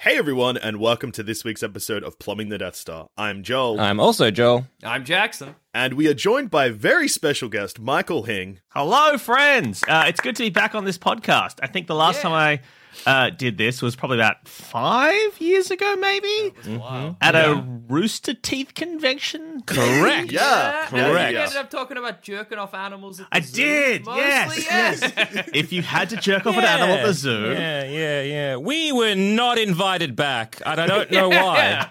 Hey everyone, and welcome to this week's episode of Plumbing the Death Star. I'm Joel. I'm also Joel. I'm Jackson. And we are joined by a very special guest, Michael Hing. Hello, friends. It's good to be back on this podcast. I think the last time I did this was probably about 5 years ago, maybe? At a Rooster Teeth convention? Correct. Correct. You ended up talking about jerking off animals at the zoo. I did, yes. If you had to jerk off an animal at the zoo. Yeah. We were not invited back, and I don't know why.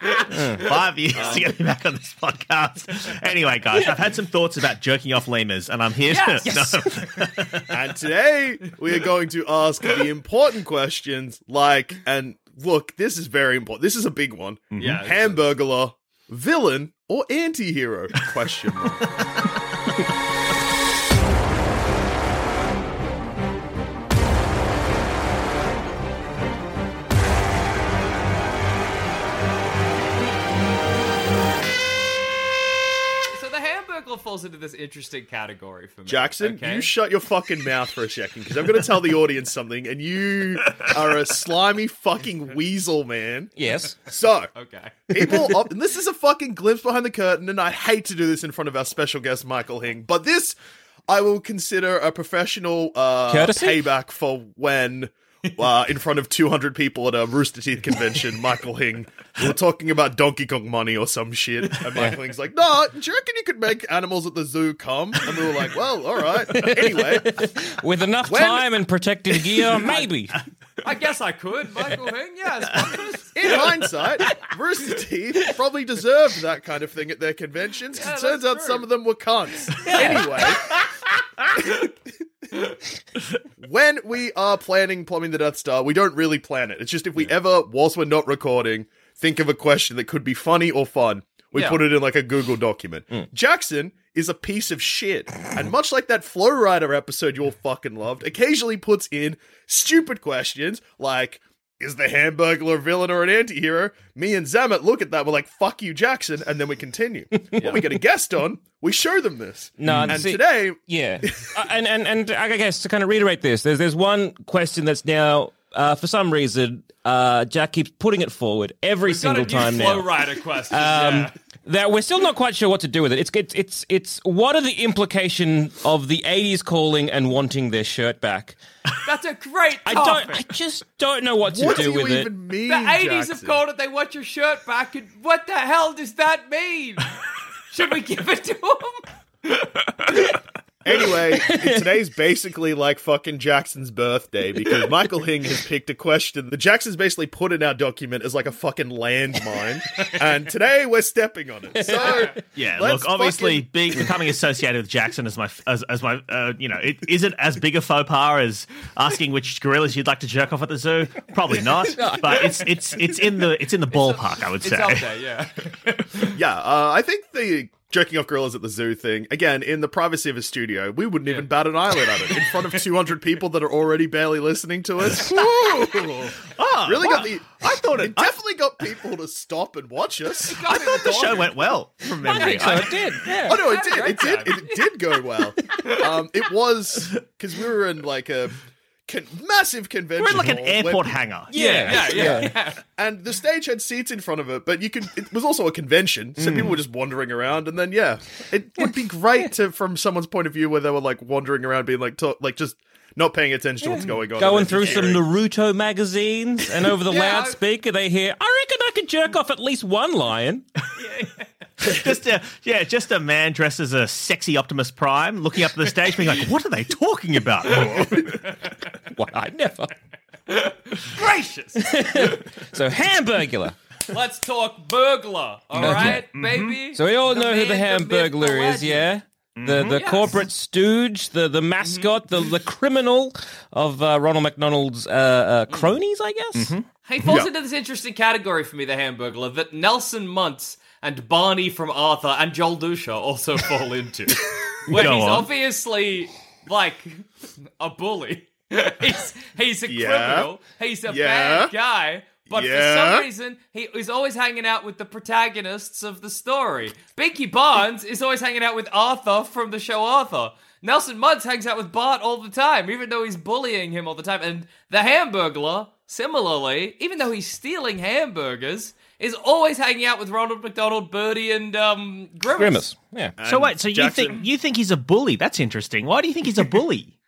5 years to get me back on this podcast. Anyway, guys, I've had some thoughts about jerking off lemurs, and I'm here to... No. And today, we are going to ask the important questions, like, and look, this is very important. This is a big one. Yeah, Hamburglar, villain, or anti-hero? Question mark. Falls into this interesting category for me. Jackson, you shut your fucking mouth for a second, because I'm going to tell the audience something, and you are a slimy fucking weasel, man. Yes. So, people, and this is a fucking glimpse behind the curtain, and I hate to do this in front of our special guest, Michael Hing, but this I will consider a professional payback for when... in front of 200 people at a Rooster Teeth convention, Michael Hing, we were talking about Donkey Kong money or some shit, and Michael Hing's like, "No, do you reckon you could make animals at the zoo come?" And we were like, "Well, all right." Anyway, with enough time and protective gear, maybe. I guess I could, Michael Hing. Yes. In hindsight, Rooster Teeth probably deserved that kind of thing at their conventions. Yeah, it turns out some of them were cunts. Anyway. When we are planning Plumbing the Death Star, we don't really plan it. It's just if we ever, whilst we're not recording, think of a question that could be funny or fun, we put it in like a Google document. Jackson is a piece of shit. And much like that Flowrider episode you all fucking loved, occasionally puts in stupid questions like... Is the Hamburglar villain or an anti-hero? Me and Zamet look at that, we're like, fuck you, Jackson, and then we continue. When we get a guest on, we show them this. Today... Yeah. And I guess to kind of reiterate this, there's one question that's now... for some reason, Jack keeps putting it forward every single time now. We've got a new Flowrider question. That we're still not quite sure what to do with it. It's what are the implications of the 80s calling and wanting their shirt back? That's a great topic. I just don't know what to do with it. What do you even mean, The 80s Jackson? Have called it, they want your shirt back, and what the hell does that mean? Should we give it to them? Anyway, today's basically like fucking Jackson's birthday because Michael Hing has picked a question that Jackson's basically put in our document as like a fucking landmine, and today we're stepping on it. So look, obviously, becoming associated with Jackson as my you know, is it as big a faux pas as asking which gorillas you'd like to jerk off at the zoo? Probably not, but it's in the ballpark, I would say. It's up there, I think the jerking off gorillas at the zoo thing, again, in the privacy of a studio, we wouldn't even bat an eyelid at it in front of 200 people that are already barely listening to us. I thought it definitely got people to stop and watch us. I thought the show went well. From memory. I think so, it did. Yeah. Oh no, it did. It did go well. It was because we were in like a massive convention. We're like an airport hangar. Yeah. And the stage had seats in front of it, but it was also a convention, so people were just wandering around. And then, it would be great to, from someone's point of view, where they were like wandering around, being like, just not paying attention to what's going on. Going through some Naruto magazines, and over the loudspeaker, they hear, "I reckon I could jerk off at least one lion." Just a man dressed as a sexy Optimus Prime looking up at the stage being like, "What are they talking about?" Why, I never. Gracious. So, Hamburglar. Let's talk burglar, all right, baby? So we all know who the Hamburglar is, yeah? The corporate stooge, the mascot, the criminal of Ronald McDonald's cronies, I guess? He falls into this interesting category for me, the Hamburglar, that Nelson Muntz and Barney from Arthur and Joel Duscher also fall into. Where he's obviously, like, a bully. He's a criminal. He's a bad guy. But for some reason, he is always hanging out with the protagonists of the story. Binky Barnes is always hanging out with Arthur from the show Arthur. Nelson Muntz hangs out with Bart all the time, even though he's bullying him all the time. And the Hamburglar, similarly, even though he's stealing hamburgers, is always hanging out with Ronald McDonald, Birdie, and Grimace. Yeah. And so wait, so Jackson. you think he's a bully? That's interesting. Why do you think he's a bully?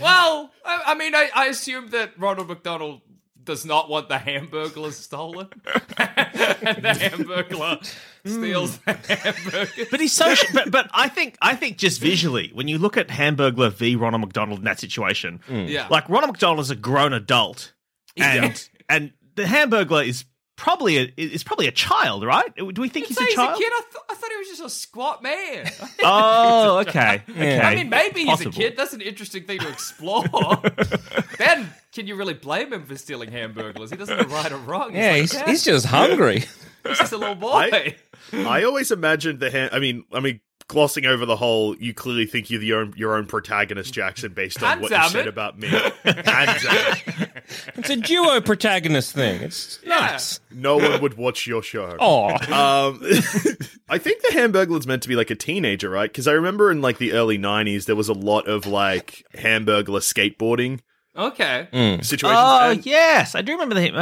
Well, I mean, I assume that Ronald McDonald does not want the Hamburglar stolen. And the Hamburglar steals the hamburgers. But he's so... but I think just visually, when you look at Hamburglar v. Ronald McDonald in that situation, like Ronald McDonald is a grown adult, and the Hamburglar is... It's probably a child, right? Do we think he's a child? He's a kid. I thought he was just a squat man. Oh, okay. Yeah. I mean, maybe he's a kid. That's an interesting thing to explore. Then can you really blame him for stealing hamburgers? He doesn't know right or wrong. Yeah, he's just hungry. He's just a little boy. I always imagined the I mean, glossing over the whole, you clearly think you're your own protagonist, Jackson, based on what you said about me. It's a duo protagonist thing. It's nice. No one would watch your show. Oh, I think the Hamburglar's meant to be like a teenager, right? Because I remember in like the early 90s, there was a lot of like Hamburglar skateboarding. Okay. Situations. Oh, yes, I do remember him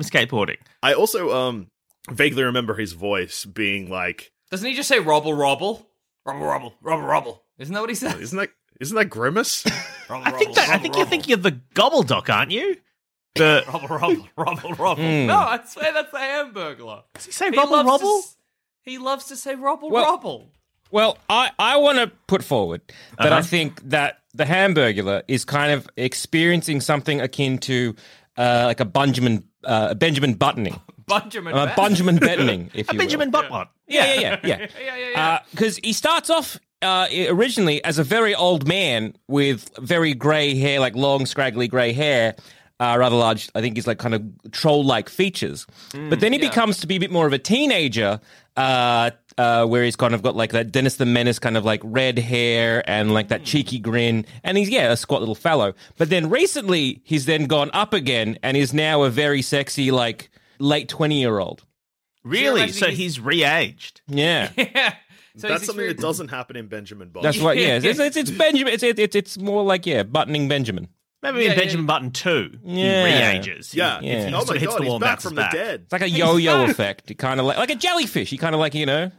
skateboarding. I also vaguely remember his voice being like, doesn't he just say "robble, robble"? Rubble, rubble, rubble, rubble. Isn't that what he said? Isn't that Grimace? Rubble, I think you're thinking of the Gobbledoc, aren't you? The rubble, rubble, rubble, rubble. No, I swear that's the Hamburglar. Does he say rubble, rubble? He loves to say rubble, rubble. Well, I want to put forward that I think that the Hamburglar is kind of experiencing something akin to like a Benjamin Buttoning. Benjamin Buttoning, if you will. A Benjamin Butt-Lot. Yeah. Because he starts off originally as a very old man with very grey hair, like long, scraggly grey hair, rather large, I think he's like kind of troll-like features. But then he becomes to be a bit more of a teenager, where he's kind of got like that Dennis the Menace kind of like red hair and like that cheeky grin. And he's, a squat little fellow. But then recently he's then gone up again and is now a very sexy, like, late 20-year-old. Really? So he's re-aged. Yeah. So that's something that doesn't happen in Benjamin Button. That's right. Yeah. It's Benjamin. It's more like buttoning Benjamin. Maybe in Benjamin Button 2, he re-ages. Yeah. Oh my God, he's back from the dead. It's like a yo-yo effect. It kind of like a jellyfish. He kind of like old,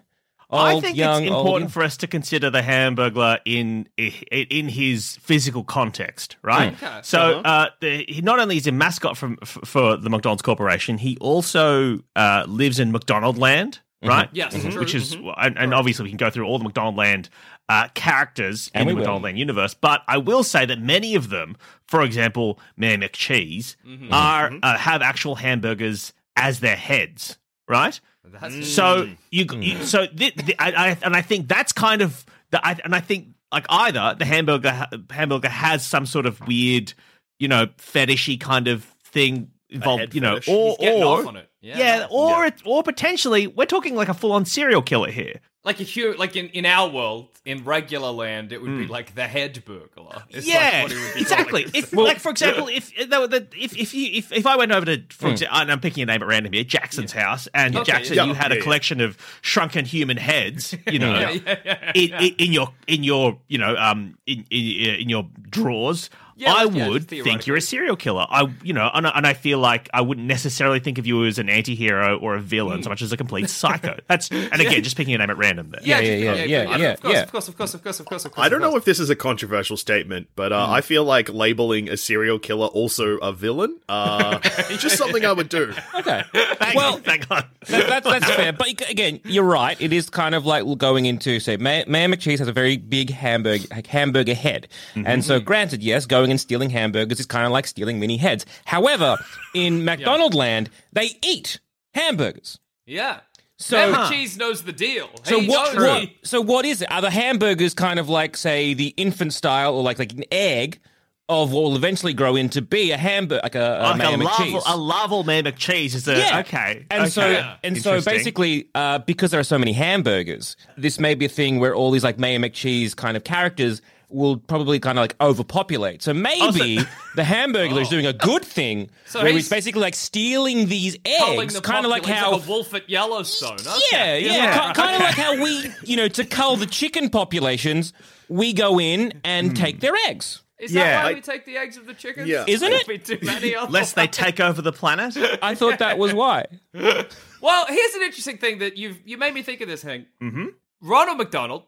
I think young, it's important for us to consider the Hamburglar in his physical context, right? Okay. So he not only is a mascot for the McDonald's Corporation, he also lives in McDonald Land, right? Yes, which is and obviously we can go through all the McDonald Land characters in the McDonald Land universe, but I will say that many of them, for example, Mayor McCheese, are have actual hamburgers as their heads, right? So I think that's kind of I think like either the Hamburglar has some sort of weird, fetishy kind of thing involved, or off on it. Or potentially we're talking like a full-on serial killer here. Like in our world, in regular land, it would be like the Hamburglar. Exactly. For example, if I went over to, and I'm picking a name at random here, Jackson's house, and Jackson, you had a collection of shrunken human heads, in your drawers. Yeah, I would think you're a serial killer. I feel like I wouldn't necessarily think of you as an anti-hero or a villain so much as a complete psycho. Again, just picking a name at random there. Of course. I don't know if this is a controversial statement, but I feel like labeling a serial killer also a villain, it's just something I would do. Okay. Hang on. That's fair. But again, you're right. It is kind of like going into, say, Mayor McCheese has a very big hamburger head. Mm-hmm. And so granted, yes, going and stealing hamburgers is kind of like stealing mini heads. However, in McDonald's Land, they eat hamburgers. Yeah. So McCheese knows the deal. So what is it? Are the hamburgers kind of like, say, the infant style or like an egg of what will eventually grow into be a hamburger, like a Mayor McCheese? A larval Mayor McCheese is okay. And so basically, because there are so many hamburgers, this may be a thing where all these like Mayor McCheese kind of characters will probably kind of like overpopulate. So maybe the Hamburglar is doing a good thing where he's basically like stealing these eggs, kind of like how a wolf at Yellowstone. Okay. Kind of like how we, to cull the chicken populations, we go in and take their eggs. Is that why we take the eggs of the chickens? Yeah. Isn't it? Lest they take over the planet? I thought that was why. Well, here's an interesting thing that you made me think of this, Hank. Mm-hmm. Ronald McDonald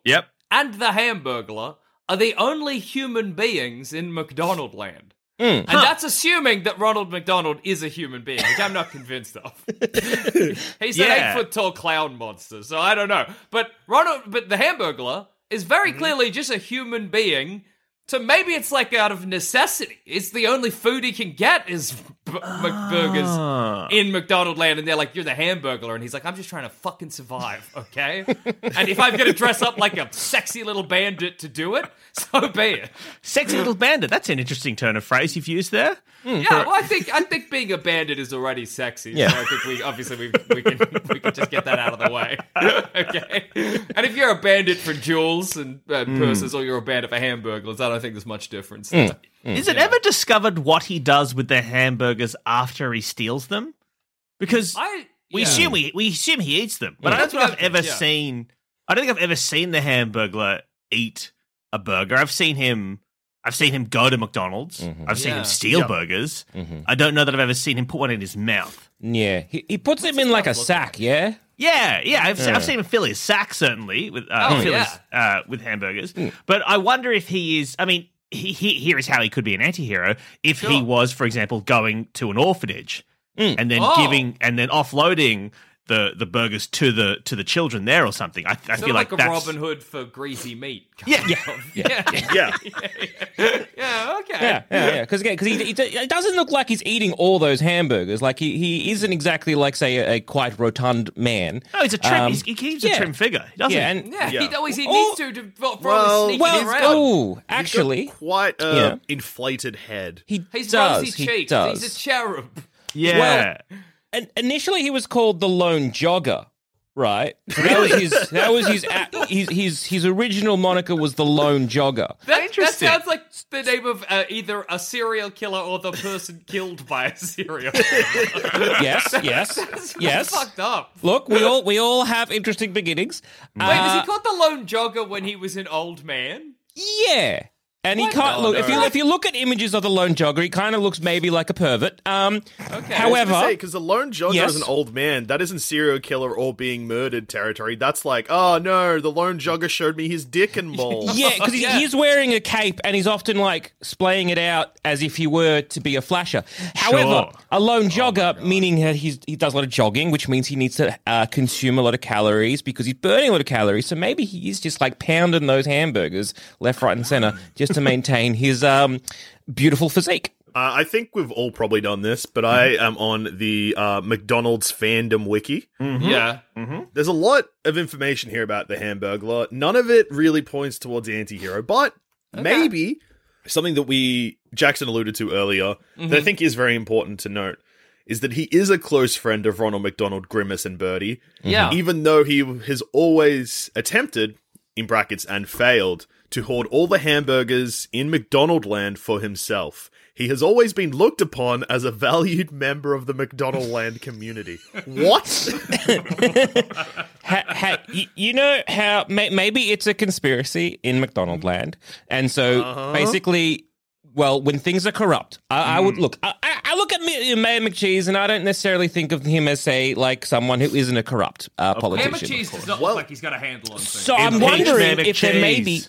and the Hamburglar are the only human beings in McDonald's Land. Mm, and that's assuming that Ronald McDonald is a human being, which I'm not convinced of. He's an 8-foot-tall clown monster, so I don't know. But the Hamburglar is very clearly just a human being, so maybe it's like out of necessity. It's the only food he can get is McBurgers in McDonald's Land, and they're like, you're the Hamburglar, and he's like, I'm just trying to fucking survive, okay? And if I'm going to dress up like a sexy little bandit to do it, so be it. Sexy little bandit, that's an interesting turn of phrase you've used there. I think being a bandit is already sexy, so I think we can just get that out of the way, okay? And if you're a bandit for jewels and purses, or you're a bandit for Hamburglars, I don't think there's much difference there. Is it ever discovered what he does with the hamburgers after he steals them? Because we assume he eats them, but I don't think I've ever seen the Hamburglar eat a burger. I've seen him go to McDonald's. Mm-hmm. I've seen him steal burgers. Mm-hmm. I don't know that I've ever seen him put one in his mouth. Yeah, he puts them in like a sack. Yeah. I've seen him fill his sack certainly with hamburgers. Mm. But I wonder if he is. I mean, here is how he could be an anti-hero if he was, for example, going to an orphanage and then giving and then offloading the burgers to the children there or something. I feel like that's Robin Hood for greasy meat. Yeah. Because he doesn't look like he's eating all those hamburgers. Like he isn't exactly like, say, a quite rotund man. No, he's a trim. He keeps a trim figure, doesn't he? He needs to sneak around. Oh, actually, he's got quite a inflated head. He does. He's a cherub. Yeah. Well, and initially, he was called the Lone Jogger, right? That was his original moniker was the Lone Jogger. That sounds like the name of either a serial killer or the person killed by a serial killer. Yes. Fucked up. Look, we all have interesting beginnings. Wait, was he called the Lone Jogger when he was an old man? Yeah. And he can't look. No. If you look at images of the Lone Jogger, he kind of looks maybe like a pervert. However, because the Lone Jogger is an old man, that isn't serial killer or being murdered territory. That's like, oh no, the Lone Jogger showed me his dick and balls. Because he's wearing a cape and he's often like splaying it out as if he were to be a flasher. However, a Lone Jogger, meaning that he does a lot of jogging, which means he needs to consume a lot of calories because he's burning a lot of calories. So maybe he is just like pounding those hamburgers left, right, and center just to maintain his beautiful physique. I think we've all probably done this, but I am on the McDonald's fandom wiki. Mm-hmm. Yeah. Mm-hmm. There's a lot of information here about the Hamburglar. None of it really points towards anti-hero, but maybe something that Jackson alluded to earlier that I think is very important to note is that he is a close friend of Ronald McDonald, Grimace, and Birdie. Yeah. Even though he has always attempted, in brackets, and failed to hoard all the hamburgers in McDonald's Land for himself. He has always been looked upon as a valued member of the McDonald's Land community. What? You know how maybe it's a conspiracy in McDonald's Land, and so basically well, when things are corrupt, I look at Mayor McCheese, and I don't necessarily think of him as, say, like someone who isn't a corrupt politician. Mayor McCheese does not look like he's got a handle on things. So I'm wondering if there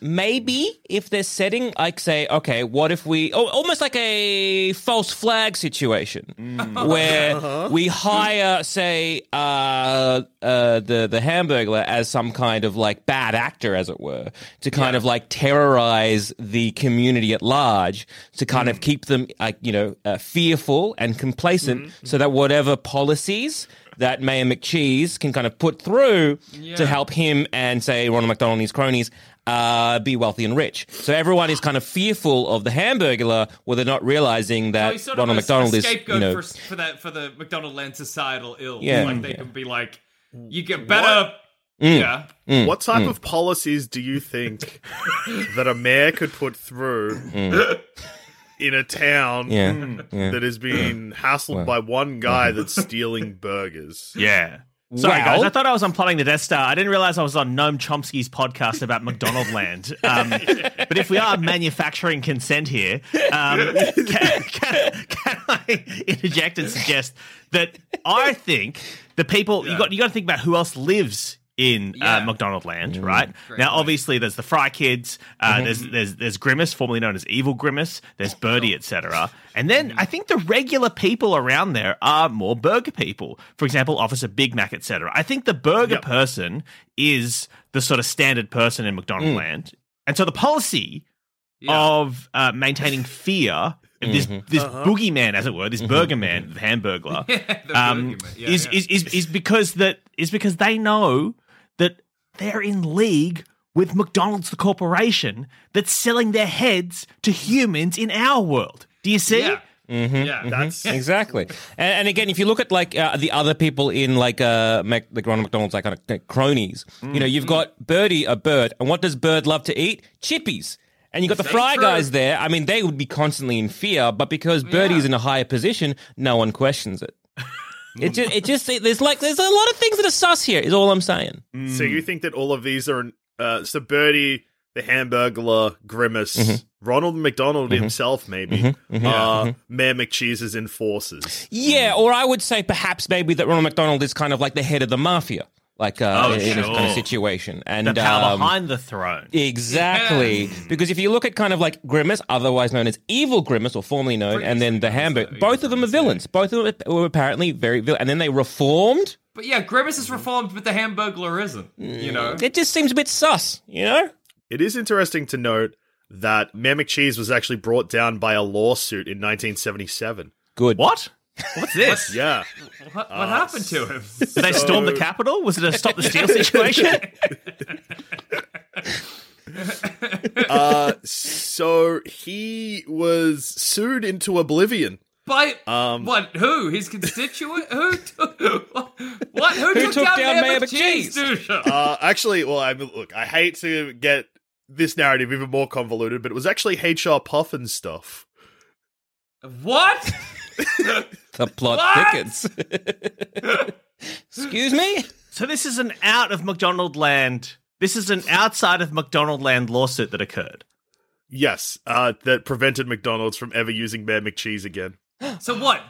maybe if they're setting, like, say, okay, what if we, almost like a false flag situation, where we hire, say, the Hamburglar as some kind of like bad actor, as it were, to kind of like terrorize the community at large, to kind of keep them, like, you know, fearful and complacent, so that whatever policies that Mayor McCheese can kind of put through to help him and, say, Ronald McDonald and his cronies be wealthy and rich. So everyone is kind of fearful of the Hamburglar, where they're not realizing that Ronald McDonald is, you know, for the McDonald Land societal ill. Yeah, like they can be like, you get better. What type of policies do you think that a mayor could put through in a town that is being hassled by one guy that's stealing burgers? Yeah. Sorry, guys, I thought I was on Plumbing the Death Star. I didn't realize I was on Noam Chomsky's podcast about McDonald Land. But if we are manufacturing consent here, can I interject and suggest that I think the people, you got to think about who else lives in McDonald Land, right? Now, obviously, there's the Fry Kids, there's Grimace, formerly known as Evil Grimace, there's Birdie, etc. And then I think the regular people around there are more burger people. For example, Officer Big Mac, etc. I think the burger person is the sort of standard person in McDonald Land. And so the policy of maintaining fear, this boogeyman, as it were, this burger man, the Hamburglar, is because they know that they're in league with McDonald's, the corporation, that's selling their heads to humans in our world. Do you see? Yeah. That's exactly. And again, if you look at like the other people in like the Ronald McDonald's like kind of cronies, you know, you've got Birdie, a bird, and what does Bird love to eat? Chippies. And you got the Fry guys there. I mean, they would be constantly in fear, but because Birdie's in a higher position, no one questions it. There's a lot of things that are sus here, is all I'm saying. So you think that all of these are so Birdie, the Hamburglar, Grimace, Ronald McDonald himself, maybe, Mayor McCheese's enforcers. Yeah, or I would say perhaps maybe that Ronald McDonald is kind of like the head of the mafia. Like in this kind of situation. And the power behind the throne. Exactly. Yeah. Because if you look at kind of like Grimace, otherwise known as Evil Grimace, or formerly known, and then the Hamburglar, both of them are villains. Both of them were apparently very villain. And then they reformed. But yeah, Grimace is reformed, but the Hamburglar isn't, you know? It just seems a bit sus, you know? It is interesting to note that Mayor McCheese was actually brought down by a lawsuit in 1977. Good. What? What's this? What happened to him? Did they storm the Capitol? Was it a stop the steal situation? So he was sued into oblivion. By what? Who? His constituent? Who? What? Who took down Mayor McCheese? Actually, well, look, I hate to get this narrative even more convoluted, but it was actually H.R. Pufnstuf. What? The plot thickens. Excuse me? So this is an outside of McDonald Land lawsuit that occurred. Yes, that prevented McDonald's from ever using Mayor McCheese again. So what?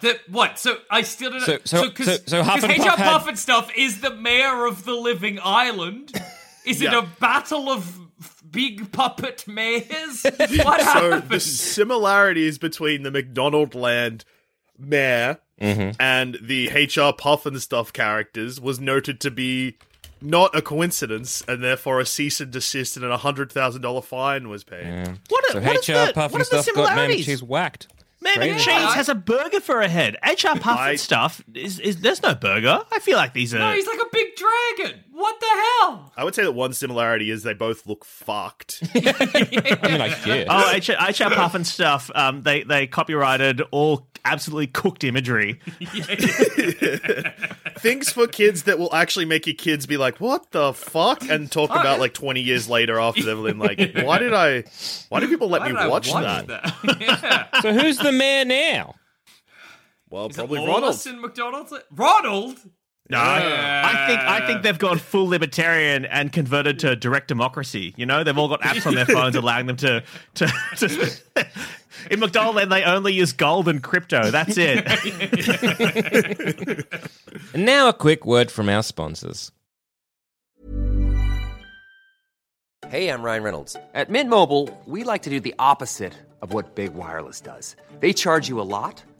So I still don't know. So H.R. Pufnstuf is the mayor of the living island. Is it a battle of big puppet mayors? What happened? So the similarities between the McDonald Land mayor and the H.R. Pufnstuf characters was noted to be not a coincidence, and therefore a cease and desist and a $100,000 fine was paid. Yeah. So H.R. Pufnstuf got Mayor McCheese whacked. Mayor McCheese has a burger for a head. H.R. Pufnstuf is there's no burger. I feel like these are... No, he's like a big dragon. What the hell? I would say that one similarity is they both look fucked. I mean, I guess. Oh, H.R. Pufnstuf, they copyrighted all absolutely cooked imagery. Things for kids that will actually make your kids be like, what the fuck? And talk about like 20 years later after they've been like, why do people let me watch that? Yeah. So who's the mayor now? Well, is probably Ronald. Nelson McDonald's? Ronald? No. Yeah. I think they've gone full libertarian and converted to direct democracy. You know, they've all got apps on their phones allowing them to In McDonald's Land, they only use gold and crypto. That's it. And now a quick word from our sponsors. Hey, I'm Ryan Reynolds. At Mint Mobile, we like to do the opposite of what Big Wireless does. They charge you a lot.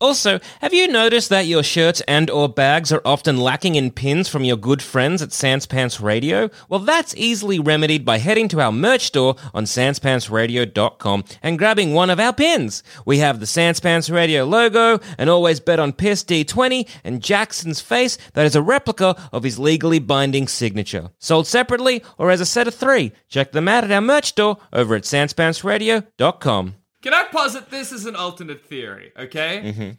Also, have you noticed that your shirts and or bags are often lacking in pins from your good friends at Sans Pants Radio? Well, that's easily remedied by heading to our merch store on sanspantsradio.com and grabbing one of our pins. We have the Sans Pants Radio logo, an always bet on piss D20, and Jackson's face that is a replica of his legally binding signature. Sold separately or as a set of 3. Check them out at our merch store over at sanspantsradio.com. Can I posit this as an alternate theory, okay? Mm-hmm.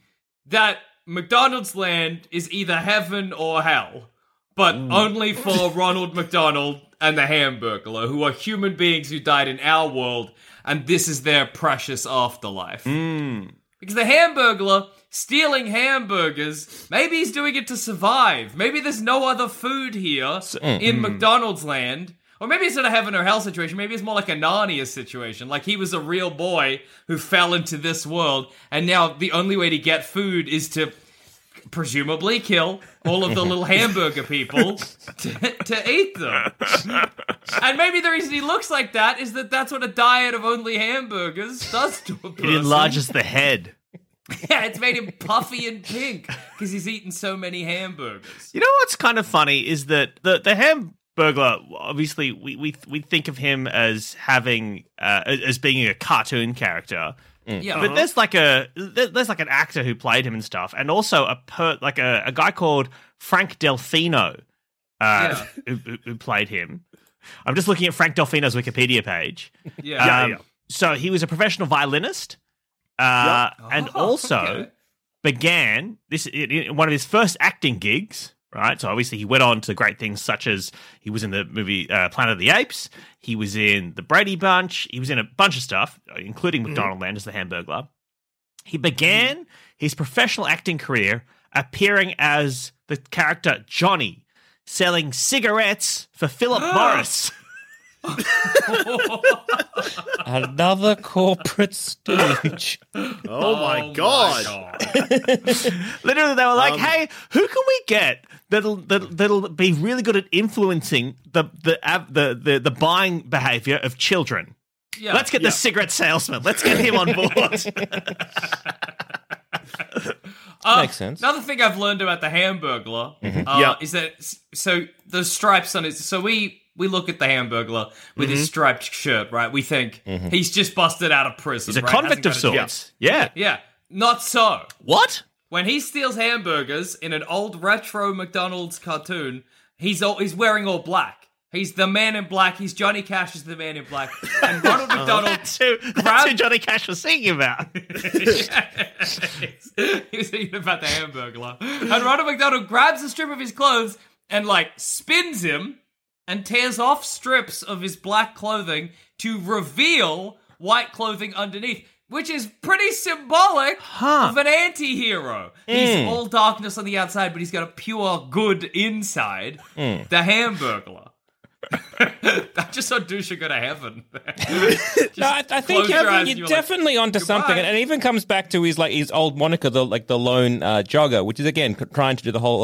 That McDonald's Land is either heaven or hell, but only for Ronald McDonald and the Hamburglar, who are human beings who died in our world, and this is their precious afterlife. Mm. Because the Hamburglar, stealing hamburgers, maybe he's doing it to survive. Maybe there's no other food here in McDonald's Land. Or maybe it's not a heaven or hell situation. Maybe it's more like a Narnia situation. Like he was a real boy who fell into this world, and now the only way to get food is to presumably kill all of the little hamburger people to eat them. And maybe the reason he looks like that is that that's what a diet of only hamburgers does to a person. It enlarges the head. Yeah, it's made him puffy and pink because he's eaten so many hamburgers. You know what's kind of funny is that the hamburger... Burglar, obviously, we think of him as having as being a cartoon character. Mm. Yeah, but there's like an actor who played him and stuff, and also a guy called Frank Delfino, who played him. I'm just looking at Frank Delfino's Wikipedia page. Yeah. So he was a professional violinist, and also began this in one of his first acting gigs. Right, so obviously he went on to great things, such as he was in the movie Planet of the Apes, he was in The Brady Bunch, he was in a bunch of stuff, including McDonald Land as the Hamburglar. He began his professional acting career appearing as the character Johnny, selling cigarettes for Philip Morris. Another corporate stooge. Oh my god. Literally they were like, hey, who can we get that'll be really good at influencing the buying behavior of children? Yeah, let's get the cigarette salesman. Let's get him on board. Makes sense. Another thing I've learned about the Hamburglar is that the stripes on it, so we look at the Hamburglar with his striped shirt, right? We think he's just busted out of prison. He's a convict of sorts. Yeah. Yeah. Not so. What? When he steals hamburgers in an old retro McDonald's cartoon, he's wearing all black. He's the man in black. He's Johnny Cash is the man in black. And Ronald McDonald... That's who Johnny Cash was singing about. He was singing about the Hamburglar. And Ronald McDonald grabs a strip of his clothes and, like, spins him and tears off strips of his black clothing to reveal white clothing underneath, which is pretty symbolic of an anti-hero. He's all darkness on the outside, but he's got a pure good inside. The Hamburglar. I just saw Duscher go to heaven. I think heaven, you're definitely onto something, and it even comes back to his old moniker, the lone jogger, which is again trying to do the whole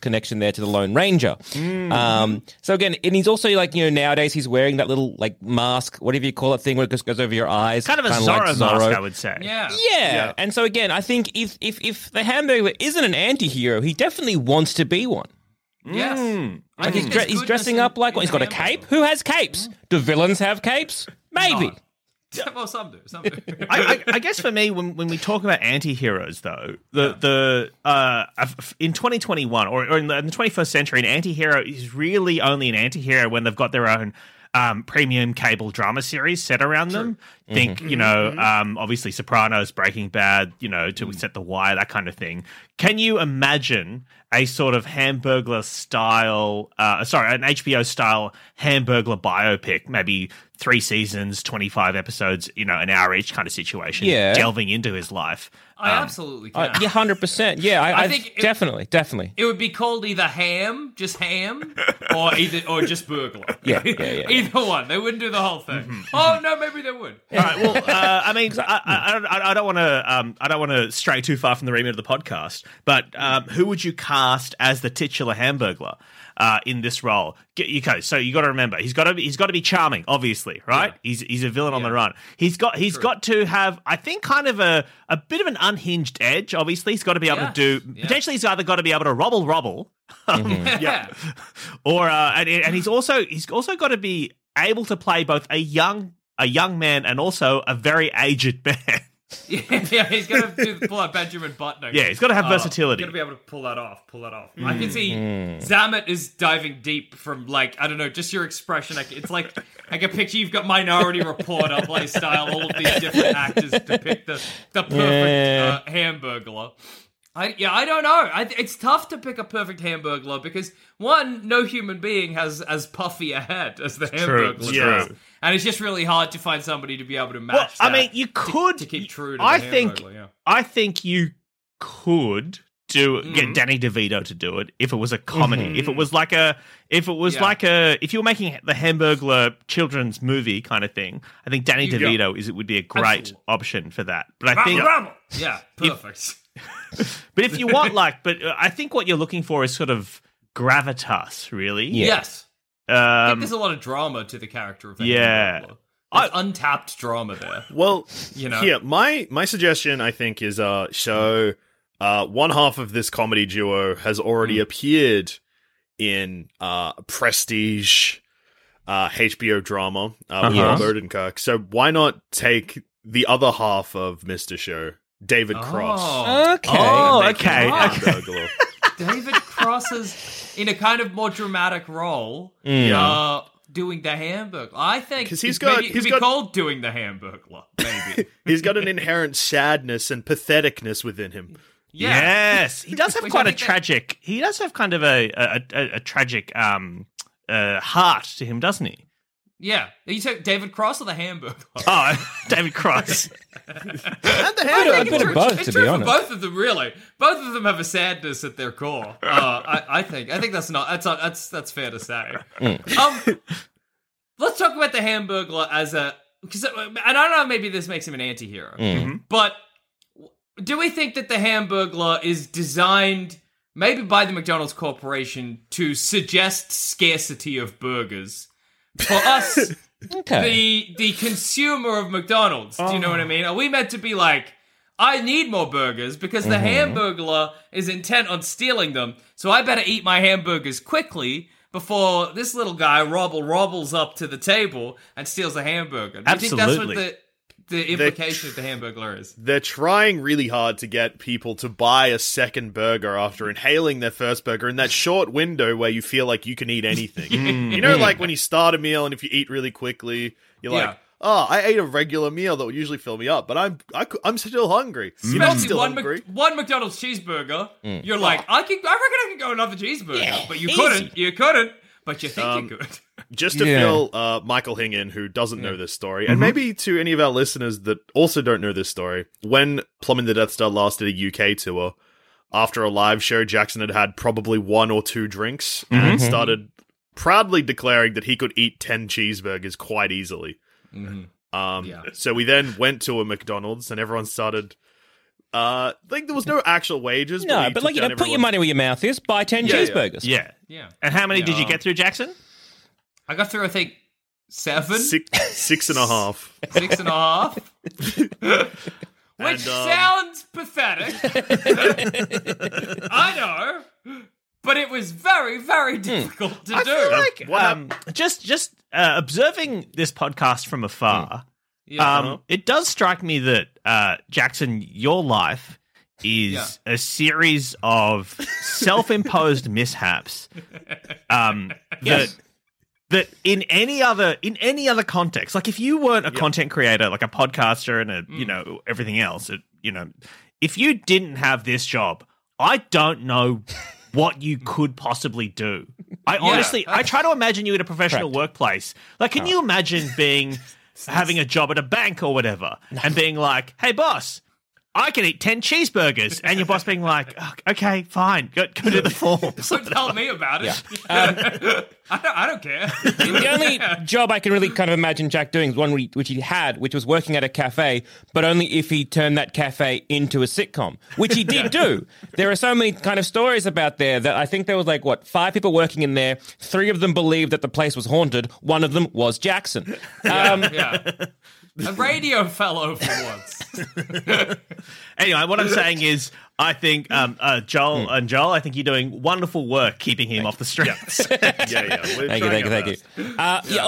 connection there to the Lone Ranger. So again, and he's also nowadays he's wearing that little mask, whatever you call it, thing where it just goes over your eyes, kind of a Zorro mask, I would say. Yeah. And so again, I think if the Hamburglar isn't an anti-hero, he definitely wants to be one. Yes. Like he's dressing up like one. He's got a cape. Who has capes? Do villains have capes? Maybe. Well, some do. I guess for me, when we talk about anti-heroes, though, in 2021 or in the 21st century, an anti-hero is really only an anti-hero when they've got their own premium cable drama series set around them. Mm-hmm. Think, you know, obviously Sopranos, Breaking Bad, you know, to set the Wire, that kind of thing. Can you imagine a sort of Hamburglar style, an HBO style Hamburglar biopic, maybe 3 seasons, 25 episodes, you know, an hour each kind of situation, delving into his life? I absolutely can. 100%. Yeah, I think definitely. It would be called either Ham, just Ham, or just Burglar. Yeah. Either one. They wouldn't do the whole thing. Mm-hmm. Oh no, maybe they would. All right. Well, I mean, I don't want to stray too far from the remit of the podcast, but who would you cast as the titular Hamburglar? In this role, so you got to remember he's got to be charming, obviously, right? Yeah. He's a villain on the run. He's got to have, I think, kind of a bit of an unhinged edge. Obviously, he's got to be able to do. Yeah. Potentially, he's either got to be able to robble, or and he's also got to be able to play both a young man and also a very aged man. Yeah, he's got to pull out Benjamin Button. Yeah, he's got to have versatility. He's got to be able to pull that off. Mm. I can see Zamet is diving deep from, like, I don't know, just your expression. It's like I can picture you've got Minority Report, play style, all of these different actors depict the perfect Hamburglar. I don't know. It's tough to pick a perfect Hamburglar because, one, no human being has as puffy a head as the Hamburglar does. And it's just really hard to find somebody to be able to match that. I mean, you could... To keep true to the Hamburglar, yeah. I think you could get Danny DeVito to do it if it was a comedy. Mm-hmm. If you were making the Hamburglar children's movie kind of thing, I think Danny DeVito would be a great option for that. But I think... Yeah, perfect. But if you want, but I think what you're looking for is sort of gravitas, really. Yeah. Yes. I think there's a lot of drama to the character of that. Yeah. Untapped drama there. Well, you know. Yeah, my suggestion, I think, is one half of this comedy duo has already appeared in prestige HBO drama with Robert Kirk. So why not take the other half of Mr. Show? David Cross. Okay. Okay. David Cross is in a kind of more dramatic role, doing the Hamburglar. I think he's got called doing the Hamburglar. Maybe he's got an inherent sadness and patheticness within him. Yeah. Yes, he does have He does have kind of a tragic heart to him, doesn't he? Yeah. You said David Cross or the Hamburglar? Oh, David Cross. And the Hamburglar. A bit of both, to be honest. It's true for both of them, really. Both of them have a sadness at their core. I think that's fair to say. Let's talk about the Hamburglar as and I don't know, maybe this makes him an anti-hero, but do we think that the Hamburglar is designed maybe by the McDonald's Corporation to suggest scarcity of burgers? For us, the consumer of McDonald's, do you know what I mean? Are we meant to be like, I need more burgers because the Hamburglar is intent on stealing them, so I better eat my hamburgers quickly before this little guy robbles up to the table and steals a hamburger? Absolutely. Do you think that's what the implication of the Hamburglar is? They're trying really hard to get people to buy a second burger after inhaling their first burger in that short window where you feel like you can eat anything. You know, like when you start a meal and if you eat really quickly, you're like, oh, I ate a regular meal that would usually fill me up, but I'm still hungry. You know, still hungry. One McDonald's cheeseburger, you're like, I reckon I can go another cheeseburger, but you couldn't. You couldn't. But you think you're good. Just to fill Michael Hing in, who doesn't know this story, and maybe to any of our listeners that also don't know this story, when Plumbing the Death Star last did a UK tour, after a live show, Jackson had probably 1 or 2 drinks and started proudly declaring that he could eat 10 cheeseburgers quite easily. Mm-hmm. So we then went to a McDonald's and everyone started... like there was no actual wages. No, but like, you know, put your money where your mouth is. Buy 10 cheeseburgers. Yeah. And how many did you get through, Jackson? I got through, I think, 7, 6.5, 6.5. Which sounds pathetic. I know, but it was very, very difficult to do. Feel like, just observing this podcast from afar. Yeah. It does strike me that, Jackson, your life is a series of self-imposed mishaps that that in any other context, like if you weren't a content creator, like a podcaster and you know, everything else, if you didn't have this job, I don't know what you could possibly do. I try to imagine you in a professional workplace. Like, can you imagine having a job at a bank or whatever and being like, hey, boss, I can eat 10 cheeseburgers. And your boss being like, oh, okay, fine, go to the forms. Don't tell me about it. Yeah. I don't care. The only job I can really kind of imagine Jack doing is one which he had, which was working at a cafe, but only if he turned that cafe into a sitcom, which he did do. There are so many kind of stories about there that I think there was like, what, 5 people working in there. 3 of them believed that the place was haunted. One of them was Jackson. A radio fellow for once. Anyway, what I'm saying is, I think Joel, I think you're doing wonderful work keeping him off the streets. Yeah. Thank you.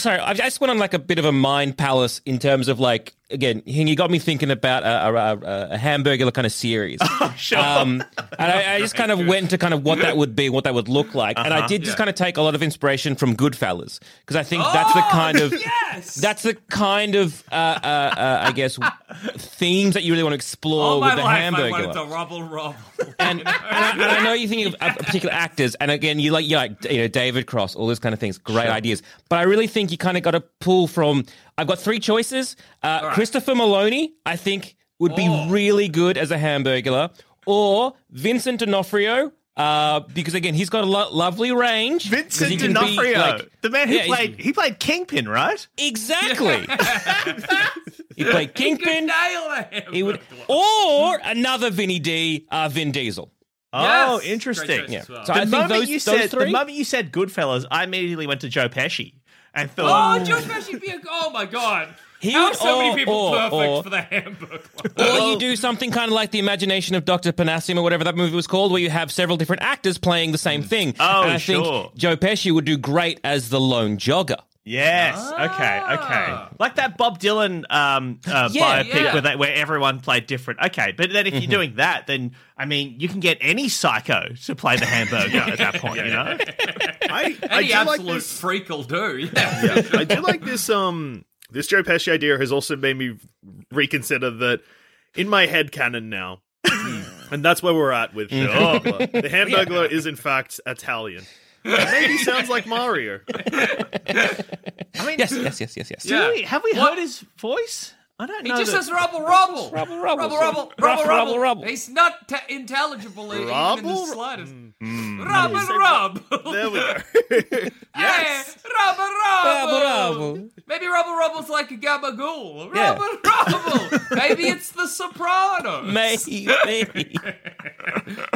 Sorry, I just went on like a bit of a mind palace in terms of like, again, Hing, you got me thinking about a Hamburglar kind of series. Oh, sure. And I just kind of went to kind of what that would be, what that would look like. And I did just kind of take a lot of inspiration from Goodfellas, because I think that's the kind of I guess, themes that you really want to explore with the Hamburglar. Rubble. And I know you think of particular actors, and again, you like David Cross, all those kind of things, great ideas. But I really think you kind of got to pull from. I've got 3 choices. Christopher Maloney, I think, would be really good as a Hamburglar, or Vincent D'Onofrio. Because again, he's got a lovely range. Vincent D'Onofrio, the man who played Kingpin, right? Exactly. He played Kingpin. Or another Vinny D, Vin Diesel. Oh, yes. Interesting. Yeah. Well. So the moment you said Goodfellas, I immediately went to Joe Pesci and thought, Joe Pesci would be oh my God. How are so many people perfect for the Hamburglar? Or you do something kind of like the imagination of Dr. Panasium or whatever that movie was called, where you have several different actors playing the same thing. Oh, and I think Joe Pesci would do great as the lone jogger. Yes. Okay. Like that Bob Dylan biopic where everyone played different. Okay, but then if you're doing that, then I mean you can get any psycho to play the Hamburglar at that point, you know. Any freak will do. Yeah. I do like this. This Joe Pesci idea has also made me reconsider that in my head canon now, and that's where we're at with the Hamburglar. The Hamburglar is in fact Italian. Maybe sounds like Mario. I mean, yes. Have we heard his voice? I don't know. He just says rubble. He's not intelligible even in the slightest. Rubble. There we go. Yes. Hey, rubble. Maybe rubble's like a gabagool. Rubble. Maybe it's the Sopranos. Maybe.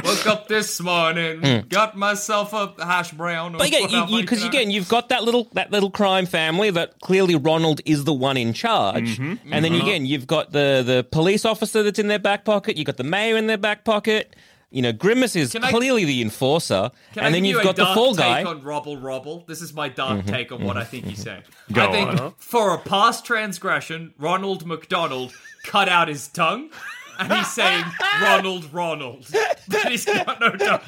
Woke up this morning, got myself a hash brown. But again, because again, you've got that little crime family that clearly Ronald is the one in charge, and then again, you've got the police officer that's in their back pocket. You've got the mayor in their back pocket. You know, Grimace is clearly the enforcer, and then you've got the fall guy. Can I give you a dark take on Rubble? This is my dark take on what I think he's saying. I think for a past transgression, Ronald McDonald cut out his tongue, and he's saying Ronald. But he's got no tongue.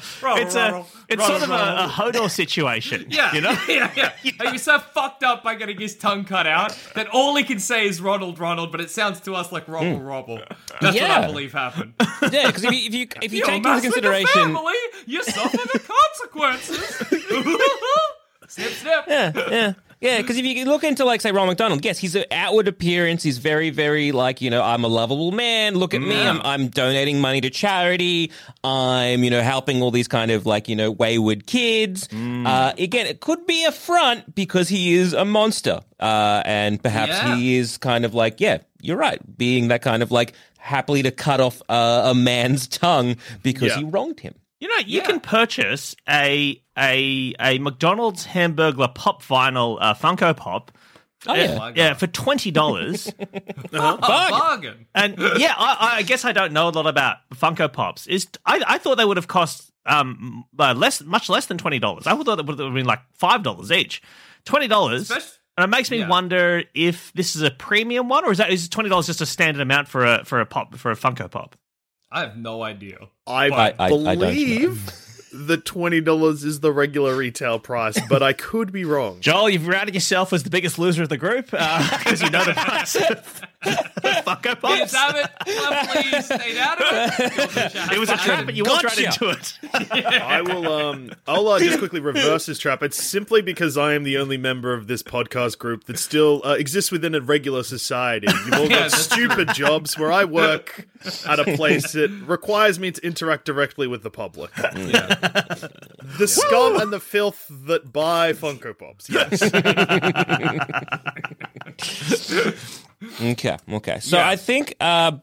It's sort of a Hodor situation. Yeah, you know? Yeah. He's so fucked up by getting his tongue cut out that all he can say is Ronald, but it sounds to us like Rubble. That's what I believe happened. Yeah, because if you take into consideration, family, you suffer the consequences. Snip. Yeah, because if you look into, like, say, Ronald McDonald, yes, his outward appearance is very, very, like, you know, I'm a lovable man, look at me, I'm donating money to charity, I'm, you know, helping all these kind of, like, you know, wayward kids. Again, it could be a front because he is a monster, and perhaps he is kind of like, you're right, being that kind of, like, happily to cut off a man's tongue because he wronged him. You know, you can purchase a McDonald's Hamburglar Pop Vinyl Funko Pop. Oh, yeah, for $20. Bargain. And I guess I don't know a lot about Funko Pops. I thought they would have cost much less than $20. I thought it would have been like $5 each. $20. And it makes me wonder if this is a premium one, or is $20 just a standard amount for a Funko Pop? I have no idea. I believe the $20 is the regular retail price, but I could be wrong. Joel, you've routed yourself as the biggest loser of the group because you know the price. Fuck up, Bob. Damn it! Lovely, stayed out of it. It was a trap, but you walked right into it. Yeah. I will. I'll just quickly reverse this trap. It's simply because I am the only member of this podcast group that still exists within a regular society. You've all got stupid jobs where I work at a place that requires me to interact directly with the public. Yeah. The scum and the filth that buy Funko Pops. Yes. Okay. So yeah. I think,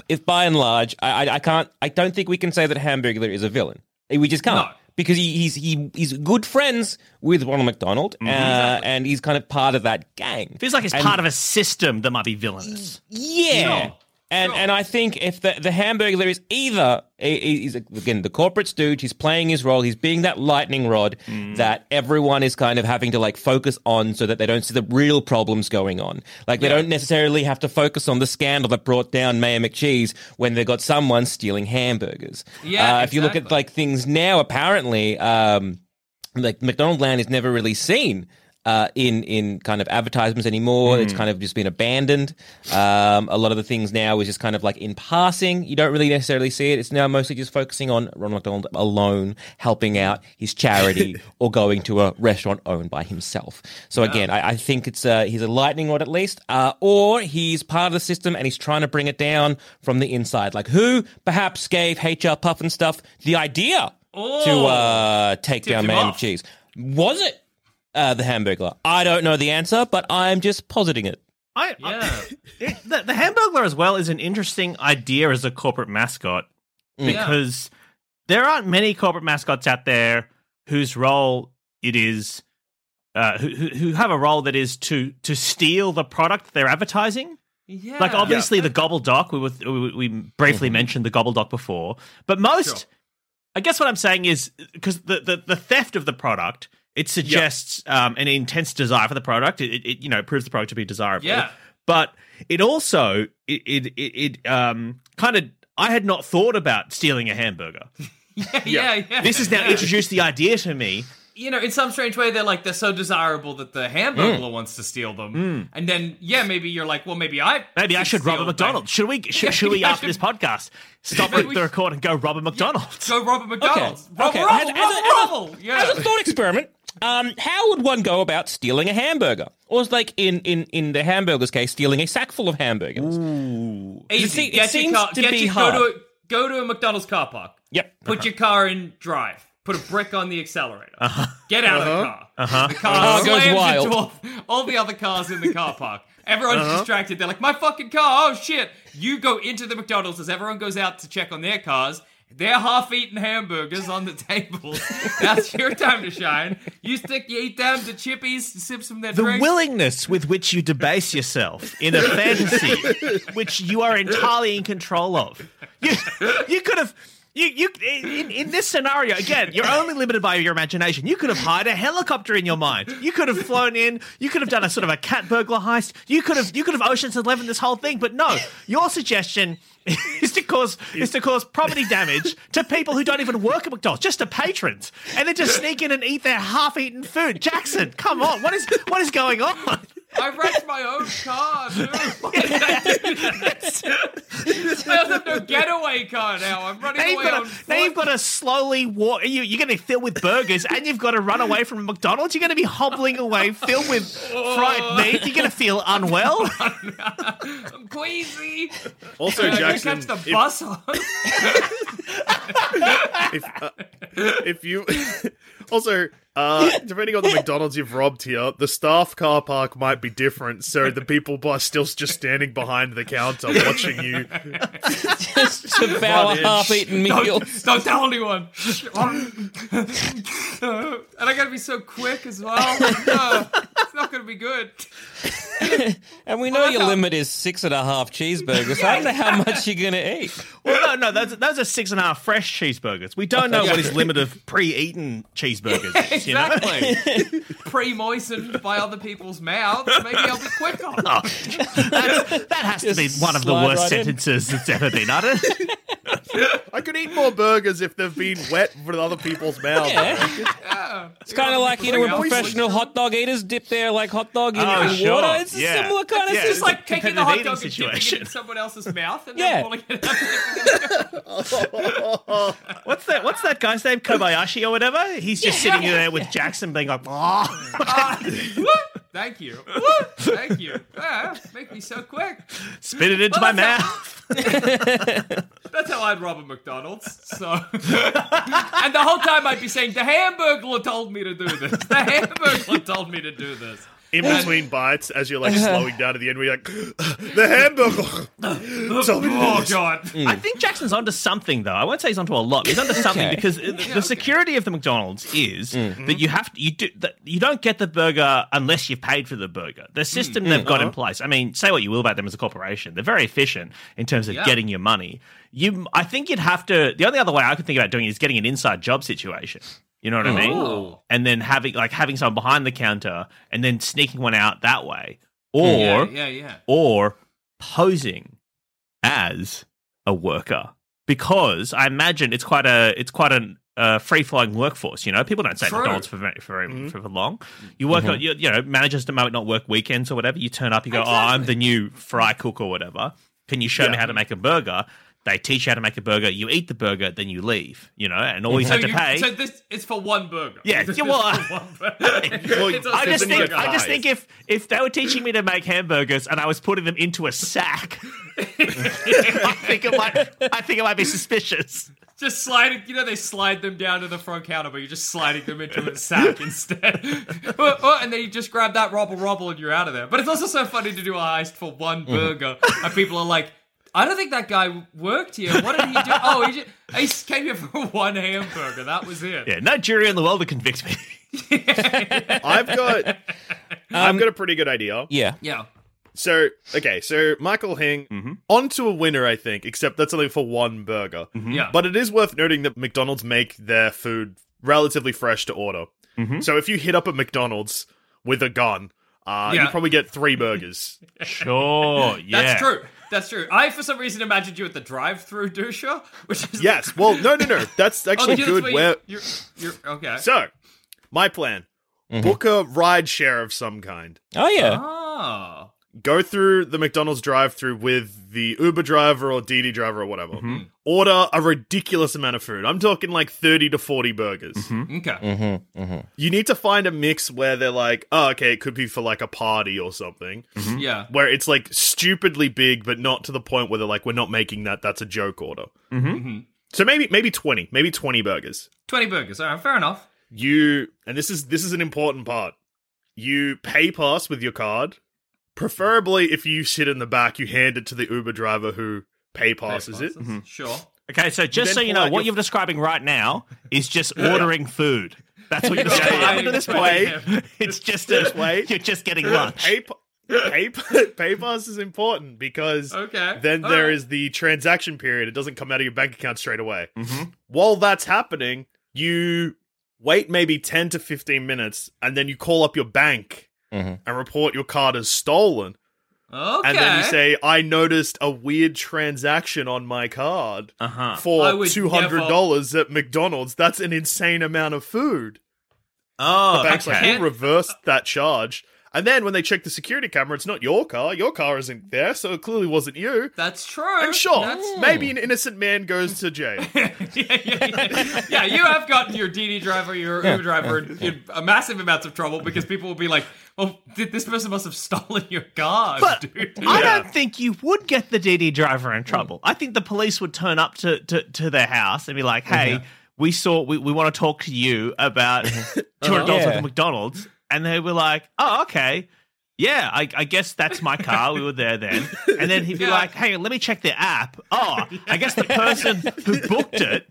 if by and large, I don't think we can say that Hamburglar is a villain. We just can't. No. Because he's good friends with Ronald McDonald, exactly. And he's kind of part of that gang. Feels like he's part of a system that might be villainous. Yeah. Sure. And I think if the Hamburglar is either, he's again, the corporate stooge, he's playing his role, he's being that lightning rod that everyone is kind of having to like focus on so that they don't see the real problems going on. Like they don't necessarily have to focus on the scandal that brought down Mayor McCheese when they got someone stealing hamburgers. Yeah, if you look at like things now, apparently, like McDonald's Land is never really seen in kind of advertisements anymore. It's kind of just been abandoned. A lot of the things now is just kind of like in passing. You don't really necessarily see it. It's now mostly just focusing on Ronald McDonald alone, helping out his charity or going to a restaurant owned by himself. So again, I think it's he's a lightning rod at least, or he's part of the system and he's trying to bring it down from the inside. Like who perhaps gave H.R. Pufnstuf the idea to take down Mayor McCheese? Was it? The Hamburglar. I don't know the answer, but I'm just positing it. The Hamburglar as well is an interesting idea as a corporate mascot because there aren't many corporate mascots out there whose role it is, who have a role that is to steal the product they're advertising. Yeah. Like obviously the gobbledoc, we briefly mentioned the gobbledoc before, but most, I guess what I'm saying is because the theft of the product. It suggests an intense desire for the product. It proves the product to be desirable. Yeah. But it also kind of I had not thought about stealing a hamburger. This has now introduced the idea to me. You know, in some strange way, they're so desirable that the Hamburglar wants to steal them. And then, maybe you're like, well, maybe I should rob a McDonald's. Should we after this podcast stop the record and go rob a McDonald's? Go rob a McDonald's. Okay. As a thought experiment, how would one go about stealing a hamburger? Or like in the Hamburglar's case, stealing a sack full of hamburgers. Ooh, easy. It seems to be hard. Go to a McDonald's car park. Yep. Put your car in drive. Put a brick on the accelerator. Get out of the car. The car slams wild into all the other cars in the car park. Everyone's distracted. They're like, my fucking car, oh shit. You go into the McDonald's as everyone goes out to check on their cars. They're half-eaten hamburgers on the table. That's your time to shine. You stick your eat them to chippies, sip some of their drinks. The willingness with which you debase yourself in a fantasy which you are entirely in control of. You could have... You in this scenario, again, you're only limited by your imagination. You could have hired a helicopter in your mind. You could have flown in. You could have done a sort of a cat burglar heist. You could have Ocean's 11 this whole thing. But no, your suggestion is to cause property damage to people who don't even work at McDonald's, just to patrons, and then just sneak in and eat their half-eaten food. Jackson, come on, what is going on? I wrecked my own car, dude. I have no getaway car now. I'm running away on foot. Now you've got to slowly walk. You're going to be filled with burgers, and you've got to run away from McDonald's. You're going to be hobbling away, filled with fried meat. You're going to feel unwell. I'm queasy. Also, Jackson, catch the bus on. If you also. Depending on the McDonald's you've robbed here, the staff car park might be different, so the people are still just standing behind the counter watching you. Just devour half-eaten meals. Don't tell anyone. And I gotta be so quick as well. It's not gonna be good. And we know your limit is 6.5 cheeseburgers. So I don't know how much you're gonna eat. Well, no, those are 6.5 fresh cheeseburgers. We don't know what his limit of pre-eaten cheeseburgers is. Exactly. Pre-moistened by other people's mouths. Maybe I'll be quicker. Oh, that has to be one of the worst sentences that's ever been uttered. I could eat more burgers if they've been wet with other people's mouths. Yeah. It's kind of like, you know, when professional hot dog eaters dip their like hot dog in water. It's a similar kind of. It's just like taking the hot dog and dipping it in someone else's mouth and then pulling it up. What's that guy's name? Kobayashi or whatever? He's just sitting there with Jackson being like, oh. Thank you. Thank you. Make me so quick. Spit it into my mouth. That's how I'd rob a McDonald's. So, and the whole time I'd be saying, the Hamburglar told me to do this. The Hamburglar told me to do this. In between bites, as you're like slowing down at the end, we're like, the Hamburglar told me to do this. Oh, God. I think Jackson's onto something, though. I won't say he's onto a lot. He's onto something because the security of the McDonald's is that you have to, you don't get the burger unless you've paid for the burger. The system they've got in place. I mean, say what you will about them as a corporation. They're very efficient in terms of getting your money. I think you'd have to, the only other way I could think about doing it is getting an inside job situation. You know what I mean? And then having someone behind the counter and then sneaking one out that way. Or posing as a worker. Because I imagine it's quite a free-flowing workforce, you know? People don't stay at McDonald's for long. You work on, you know, managers might not work weekends or whatever. You turn up, you go, oh, I'm the new fry cook or whatever. Can you show me how to make a burger? They teach you how to make a burger. You eat the burger, then you leave. You know, and all you have to pay. So this is for one burger. Yeah, I just think if they were teaching me to make hamburgers and I was putting them into a sack, I think it might be suspicious. Just sliding, you know, they slide them down to the front counter, but you're just sliding them into a sack instead. And then you just grab that robble and you're out of there. But it's also so funny to do a heist for one burger, and people are like, I don't think that guy worked here. What did he do? Oh, he just came here for one hamburger. That was it. Yeah, no jury in the world to convict me. I've got a pretty good idea. Yeah. Yeah. So Michael Hing, onto a winner, I think, except that's only for one burger. Mm-hmm. Yeah. But it is worth noting that McDonald's make their food relatively fresh to order. Mm-hmm. So if you hit up a McDonald's with a gun, you probably get 3 burgers. Sure, yeah. That's true. That's true. I, for some reason, imagined you at the drive-thru doucher, which is... Yes. Well, no. That's actually good. Okay. So, my plan. Book a ride share of some kind. Oh, yeah. Oh. Go through the McDonald's drive-thru with the Uber driver or DD driver or whatever. Mm-hmm. Order a ridiculous amount of food. I'm talking like 30 to 40 burgers. Mm-hmm. Okay. Mm-hmm. Mm-hmm. You need to find a mix where they're like, oh, okay, it could be for like a party or something. Mm-hmm. Yeah. Where it's like stupidly big, but not to the point where they're like, we're not making that. That's a joke order. Mm-hmm. Mm-hmm. So maybe 20 burgers. 20 burgers. All right, fair enough. You, and this is an important part. You pay pass with your card. Preferably, if you sit in the back, you hand it to the Uber driver who pay passes it. Mm-hmm. Sure. Okay, so just so you know, what you're describing right now is just ordering food. That's what you're describing. This way, it's just a way. You're just getting lunch. Pay pass is important because then there is the transaction period. It doesn't come out of your bank account straight away. Mm-hmm. While that's happening, you wait maybe 10 to 15 minutes, and then you call up your bank. Mm-hmm. And report your card as stolen. Okay. And then you say, I noticed a weird transaction on my card for $200 at McDonald's. That's an insane amount of food. Oh, the bank's like, reverse that charge. And then when they check the security camera, it's not your car. Your car isn't there, so it clearly wasn't you. That's true. And sure, maybe an innocent man goes to jail. Yeah, you have gotten your DD driver, your Uber driver in massive amounts of trouble because people will be like, well, this person must have stolen your car, dude. I don't think you would get the DD driver in trouble. I think the police would turn up to their house and be like, hey, we want to talk to you about $200 worth of McDonald's. And they were like, oh, okay. Yeah, I guess that's my car. We were there then. And then he'd be like, hey, let me check the app. Oh, I guess the person who booked it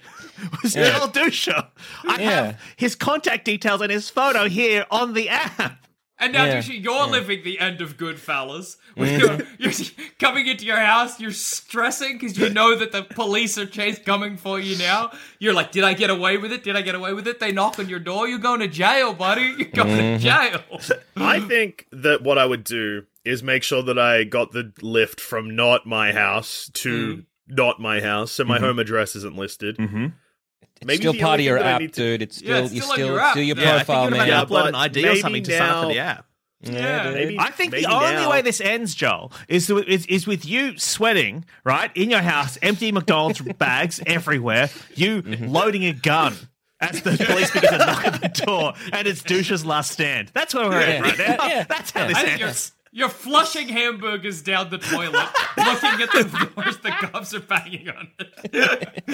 was Joel Duscher. I have his contact details and his photo here on the app. And now, Duscher, you're living the end of Goodfellas. You're coming into your house, you're stressing because you know that the police are coming for you now. You're like, did I get away with it? Did I get away with it? They knock on your door. You're going to jail, buddy. You're going to jail. I think that what I would do is make sure that I got the lift from not my house to not my house, so my home address isn't listed. It's maybe still part of your app, dude. It's still, it's still your profile, man. Yeah, upload an ID or something to sign up for the app. Yeah, maybe, I think the only way this ends, Joel, is with you sweating, right, in your house, empty McDonald's bags everywhere, you loading a gun as the police begin to knock at the door, and it's Douche's last stand. That's where we're at right now. Yeah. That's how this ends. You're flushing hamburgers down the toilet, looking at the doors the cops are banging on it.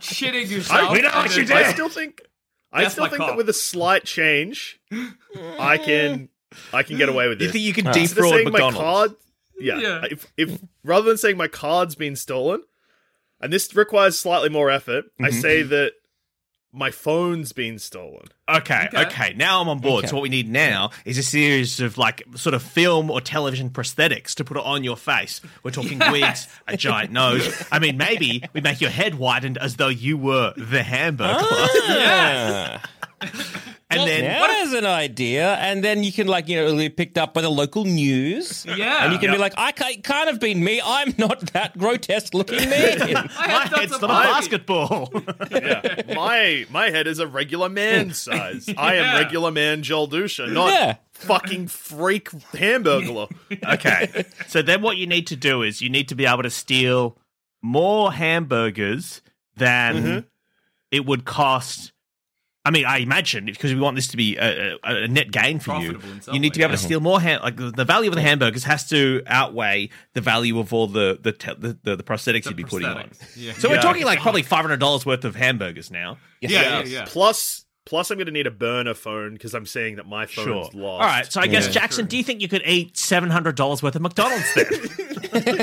Shitting yourself. We know what you did. I still think that with a slight change, I can get away with this. You think you can defraud McDonald's? My card, If rather than saying my card's been stolen, and this requires slightly more effort, I say that my phone's been stolen. Okay. Now I'm on board. Okay. So what we need now is a series of like sort of film or television prosthetics to put it on your face. We're talking wigs, a giant nose. I mean, maybe we make your head widened as though you were the hamburger. That is an idea, and then you can, like, you know, it'll be picked up by the local news, and you can be like, it can't have been me. I'm not that grotesque-looking man. My head's not a basketball. My head is a regular man size. I am regular man Joel Duscher, not fucking freak hamburglar. Okay, so then what you need to do is you need to be able to steal more hamburgers than it would cost. I mean, I imagine, because we want this to be a net gain for you, you need to be able to steal more. The value of the hamburgers has to outweigh the value of all the prosthetics you'd be putting on. Yeah. So we're talking like probably $500 worth of hamburgers now. Yeah. Plus I'm going to need a burner phone because I'm saying that my phone's lost. All right, so I guess, Jackson, do you think you could eat $700 worth of McDonald's then?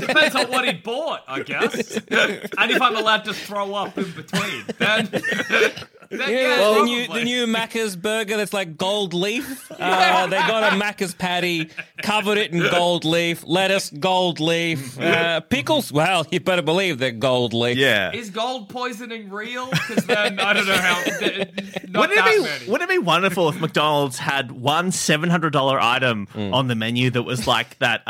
Depends on what he bought, I guess. And if I'm allowed to throw up in between, then the new Macca's burger that's like gold leaf. They got a Macca's patty, covered it in gold leaf, lettuce, gold leaf, pickles. Well, you better believe they're gold leaf. Yeah. Is gold poisoning real? Because then I don't know how. Wouldn't it be wonderful if McDonald's had one $700 item on the menu that was like that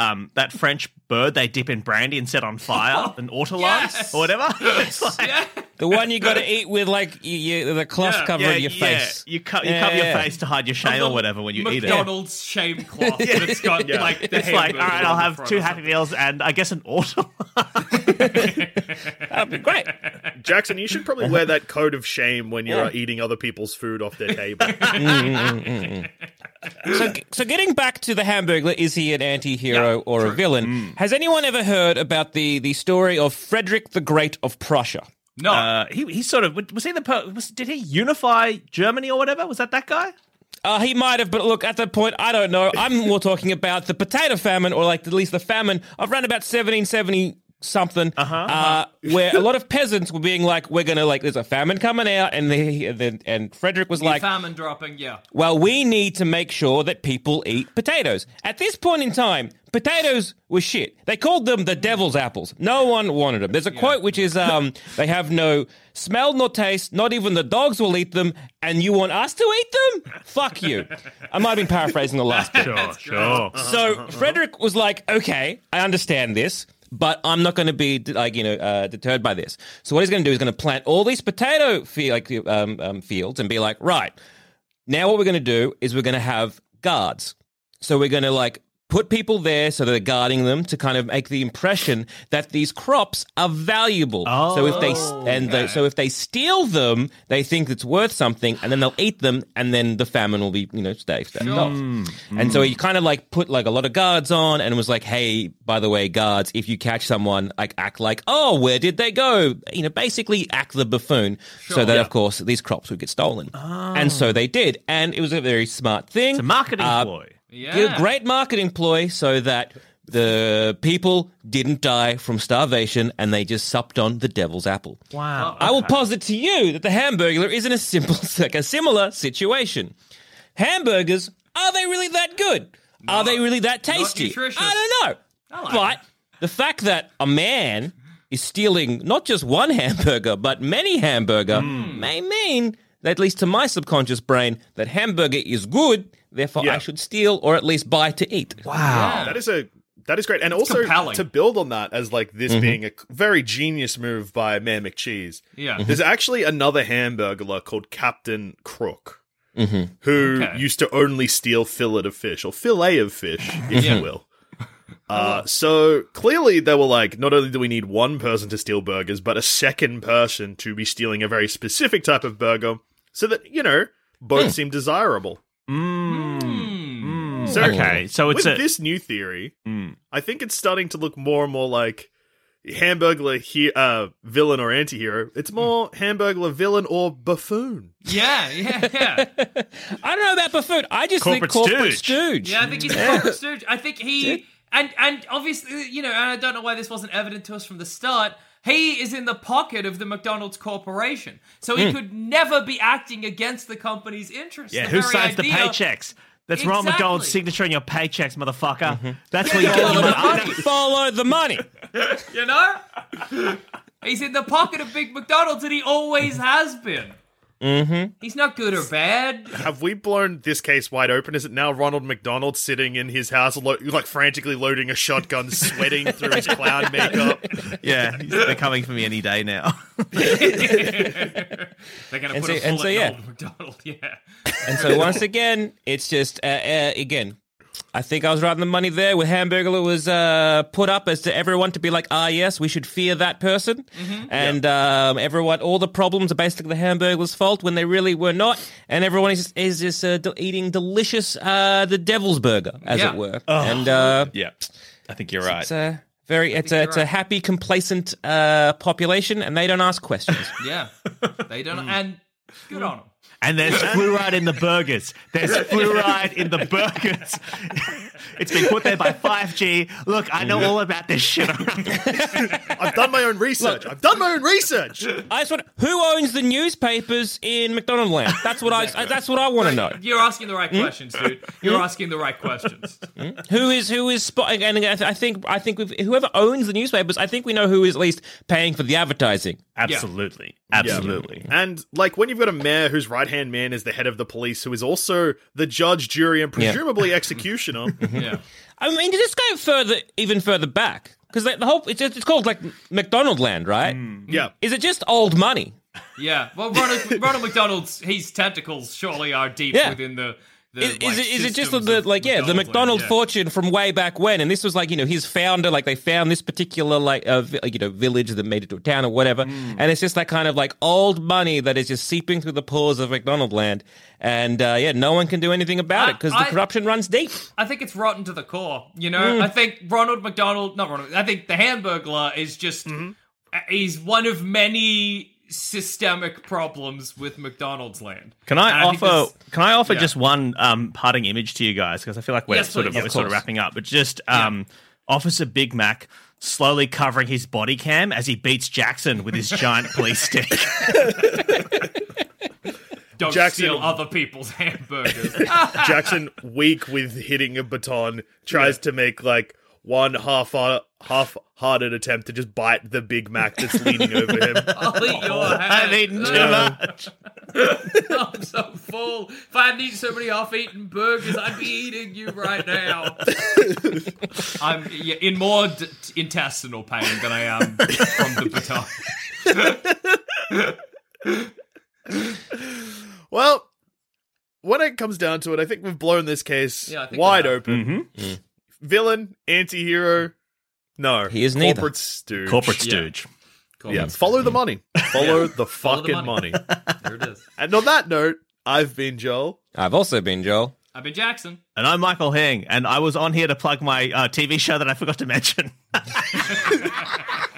French bird they dip in brandy and set on fire, an ortolan or whatever? Yes. It's like, the one you got to eat with like the cloth covering your face. You cover your face to hide your shame or whatever when you eat it. McDonald's shame cloth. It's got like the hamburger. It's like, all right, I'll have two Happy Meals and I guess an ortolan. That'd be great. Jackson, you should probably wear that coat of shame when you're eating other people's food off their table. So getting back to the Hamburglar, is he an anti-hero or a villain? Has anyone ever heard about the story of Frederick the Great of Prussia? No, he sort of was he the did he unify Germany or whatever? Was that guy? He might have, but look, at that point, I don't know. I'm more talking about the potato famine, or like at least the famine of around about 1770. Something where a lot of peasants were being like, we're gonna like, there's a famine coming out, and and Frederick was like, famine dropping, well, we need to make sure that people eat potatoes. At this point in time, potatoes were shit. They called them the devil's apples. No one wanted them. There's a quote which is, they have no smell nor taste, not even the dogs will eat them, and you want us to eat them? Fuck you. I might have been paraphrasing the last bit. Sure. So Frederick was like, okay, I understand this, but I'm not going to be deterred by this. So what he's going to do is going to plant all these potato fields and be like, right, now what we're going to do is we're going to have guards. So we're going to like put people there so they're guarding them to kind of make the impression that these crops are valuable. So if they steal them, they think it's worth something, and then they'll eat them, and then the famine will be staved off. And so he kind of like put like a lot of guards on and was like, hey, by the way, guards, if you catch someone, like act like, oh, where did they go? You know, basically act the buffoon, so that of course these crops would get stolen. And so they did, and it was a very smart thing. It's a marketing ploy. Yeah. Great marketing ploy, so that the people didn't die from starvation and they just supped on the devil's apple. Wow. I will posit to you that the Hamburglar is in a similar situation. Hamburgers, are they really that good? No. Are they really that tasty? I don't know. But the fact that a man is stealing not just one hamburger but many hamburger may mean, at least to my subconscious brain, that hamburger is good. Therefore, I should steal or at least buy to eat. Wow. Yeah. That is a That is great. And it's also compelling. To build on that as like this being a very genius move by Mayor McCheese. Yeah. There's actually another Hamburglar called Captain Crook who used to only steal fillet of fish, if you will. So clearly they were like, not only do we need one person to steal burgers, but a second person to be stealing a very specific type of burger so that, you know, both seem desirable. So, okay, so it's with this new theory, I think it's starting to look more and more like Hamburglar villain or antihero. It's more Hamburglar villain or buffoon. Yeah. I don't know about buffoon. I just think corporate stooge. Yeah, I think he's a corporate stooge. I think he and obviously, you know, and I don't know why this wasn't evident to us from the start. He is in the pocket of the McDonald's Corporation, so he could never be acting against the company's interests. Yeah, who signs the paychecks? That's Ronald McDonald's signature on your paychecks, motherfucker. That's where you get the money. Follow the money. You know? He's in the pocket of Big McDonald's, and he always has been. He's not good or bad. Have we blown this case wide open? Is it now Ronald McDonald sitting in his house, like frantically loading a shotgun, sweating through his clown makeup? Yeah, they're coming for me any day now. They're going to put a bullet in Ronald McDonald. Yeah. And so once again, it's just again. I think I was right on the money there where Hamburglar was put up as to everyone to be like, yes, we should fear that person. And everyone, all the problems are basically the Hamburglar's fault when they really were not. And everyone is just eating delicious, the devil's burger, as it were. Oh. And yeah, I think you're right. It's a happy, complacent population, and they don't ask questions. Yeah, they don't. And good on them. And there's fluoride in the burgers. There's fluoride in the burgers. It's been put there by 5G. Look, I know all about this shit. I've done my own research. I just want who owns the newspapers in McDonald's Land? That's what that's what I want to know. You're asking the right questions, dude. You're asking the right questions. Who is spotting? And I think whoever owns the newspapers, I think we know who is at least paying for the advertising. Absolutely. Yeah. And like when you've got a mayor who's right hand man is the head of the police, who is also the judge, jury, and presumably executioner. I mean, just go even further back, because the whole it's called like McDonald's Land, right? Is it just old money? Yeah. Well, Ronald McDonald's his tentacles surely are deep within the. Is it just the McDonald fortune from way back when? And this was like, you know, his founder, like they found this particular village that made it to a town or whatever. And it's just that kind of like old money that is just seeping through the pores of McDonald Land. And no one can do anything about it because the corruption runs deep. I think it's rotten to the core. You know, I think I think the Hamburglar is just he's one of many systemic problems with McDonald's Land. Can I offer just one parting image to you guys, because I feel like we're sort of wrapping up, but just Officer Big Mac slowly covering his body cam as he beats Jackson with his giant police stick. Don't steal other people's hamburgers. Jackson, weak with hitting a baton, tries to make like one half-hearted attempt to just bite the Big Mac that's leaning over him. I'll eat your hand. I've eaten too much. I'm so full. If I hadn't eaten so many half-eaten burgers, I'd be eating you right now. I'm in more intestinal pain than I am from the baton. Well, when it comes down to it, I think we've blown this case wide open. Villain, anti-hero, no. He is neither. Corporate stooge. Yeah, follow the money. Follow the fucking money. There it is. And on that note, I've been Joel. I've also been Joel. I've been Jackson. And I'm Michael Hing, and I was on here to plug my TV show that I forgot to mention.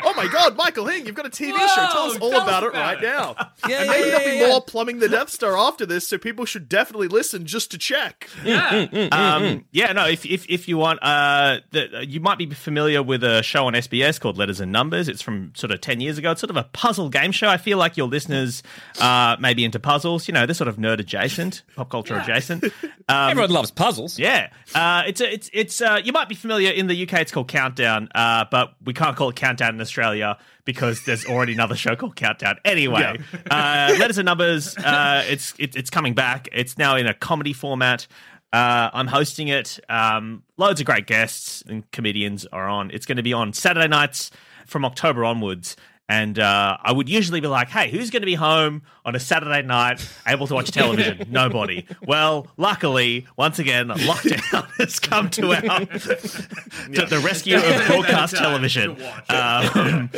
Oh my god, Michael Hing, you've got a TV show. Tell us all about it right now. And maybe there'll be more Plumbing the Death Star after this, so people should definitely listen just to check. If you want, you might be familiar with a show on SBS called Letters and Numbers. It's from sort of 10 years ago. It's sort of a puzzle game show. I feel like your listeners may be into puzzles. You know, they're sort of nerd adjacent, pop culture adjacent. Everyone loves puzzles. Yeah. You might be familiar in the UK, it's called Countdown, but we can't call it Countdown in Australia because there's already another show called Countdown. Anyway, Letters and Numbers, it's coming back. It's now in a comedy format. I'm hosting it. Loads of great guests and comedians are on. It's going to be on Saturday nights from October onwards. And I would usually be like, hey, who's going to be home on a Saturday night able to watch television? Nobody. Well, luckily, once again, lockdown has come to the rescue of broadcast television. And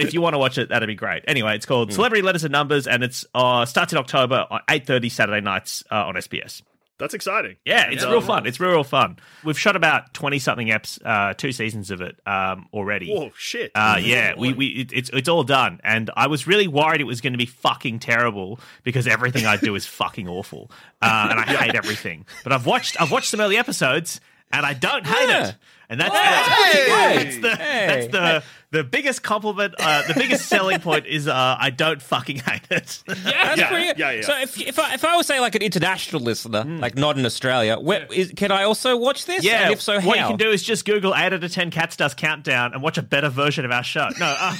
if you want to watch it, that'd be great. Anyway, it's called Celebrity Letters and Numbers, and it starts in October on 8:30 Saturday nights on SBS. That's exciting. Yeah, it's real fun. It's real fun. We've shot about 20-something eps, 2 seasons of it already. Oh, shit. Yeah, it's all done. And I was really worried it was going to be fucking terrible because everything I do is fucking awful. And I hate everything. But I've watched some early episodes and I don't hate it. And that's the biggest compliment, the biggest selling point is I don't fucking hate it. Yeah. So if I was, say, like an international listener, like not in Australia, can I also watch this? Yeah. And if so, how? What you can do is just Google 8 out of 10 Cats Dust Countdown and watch a better version of our show. No.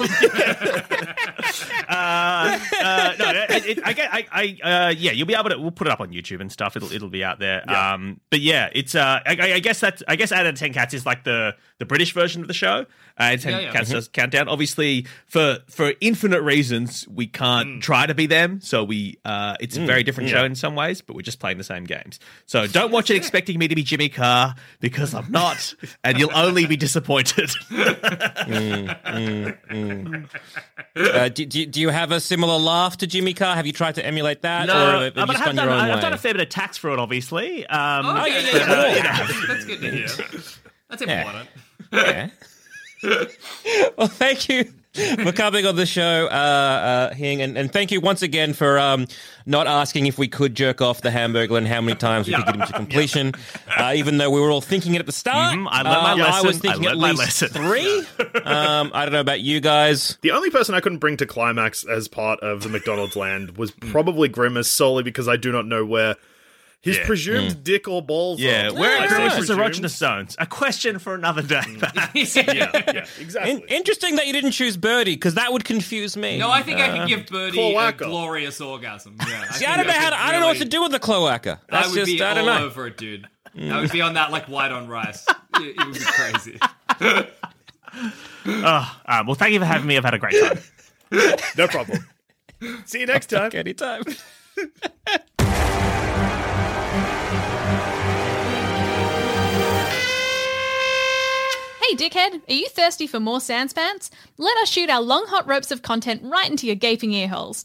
You'll be able to. We'll put it up on YouTube and stuff. It'll be out there. Yeah. But yeah, it's. I guess 8 out of 10 Cats is like the British version of the show. 10 Cats Dust Countdown. Obviously, for infinite reasons, we can't try to be them. So it's a very different show in some ways, but we're just playing the same games. So don't watch it expecting me to be Jimmy Carr because I'm not, and you'll only be disappointed. Do you have a similar laugh to Jimmy Carr? Have you tried to emulate that? No, or but I've done a fair bit of tax fraud, obviously. That's good to hear. That's important. Yeah. Well, thank you for coming on the show, Hing, and thank you once again for not asking if we could jerk off the Hamburglar and how many times we could get him to completion, even though we were all thinking it at the start. I learned my lesson. I was thinking at least 3. I don't know about you guys. The only person I couldn't bring to climax as part of the McDonald's Land was probably Grimace, solely because I do not know where his presumed dick or balls. Yeah, where is erogenous zones? A question for another day. Yeah, exactly. Interesting that you didn't choose Birdie, because that would confuse me. No, I think I could give Birdie a glorious orgasm. Yeah, see, I don't know what to do with the cloaca. That would be all over it, dude. I would be on that like white on rice. It would be crazy. Well, thank you for having me. I've had a great time. No problem. See you next time. Anytime. Hey, dickhead, are you thirsty for more Sans Pants? Let us shoot our long hot ropes of content right into your gaping ear holes.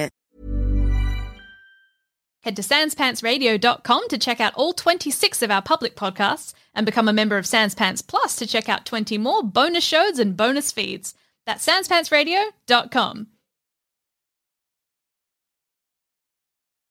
Head to sanspantsradio.com to check out all 26 of our public podcasts and become a member of Sans Pants Plus to check out 20 more bonus shows and bonus feeds. That's sanspantsradio.com.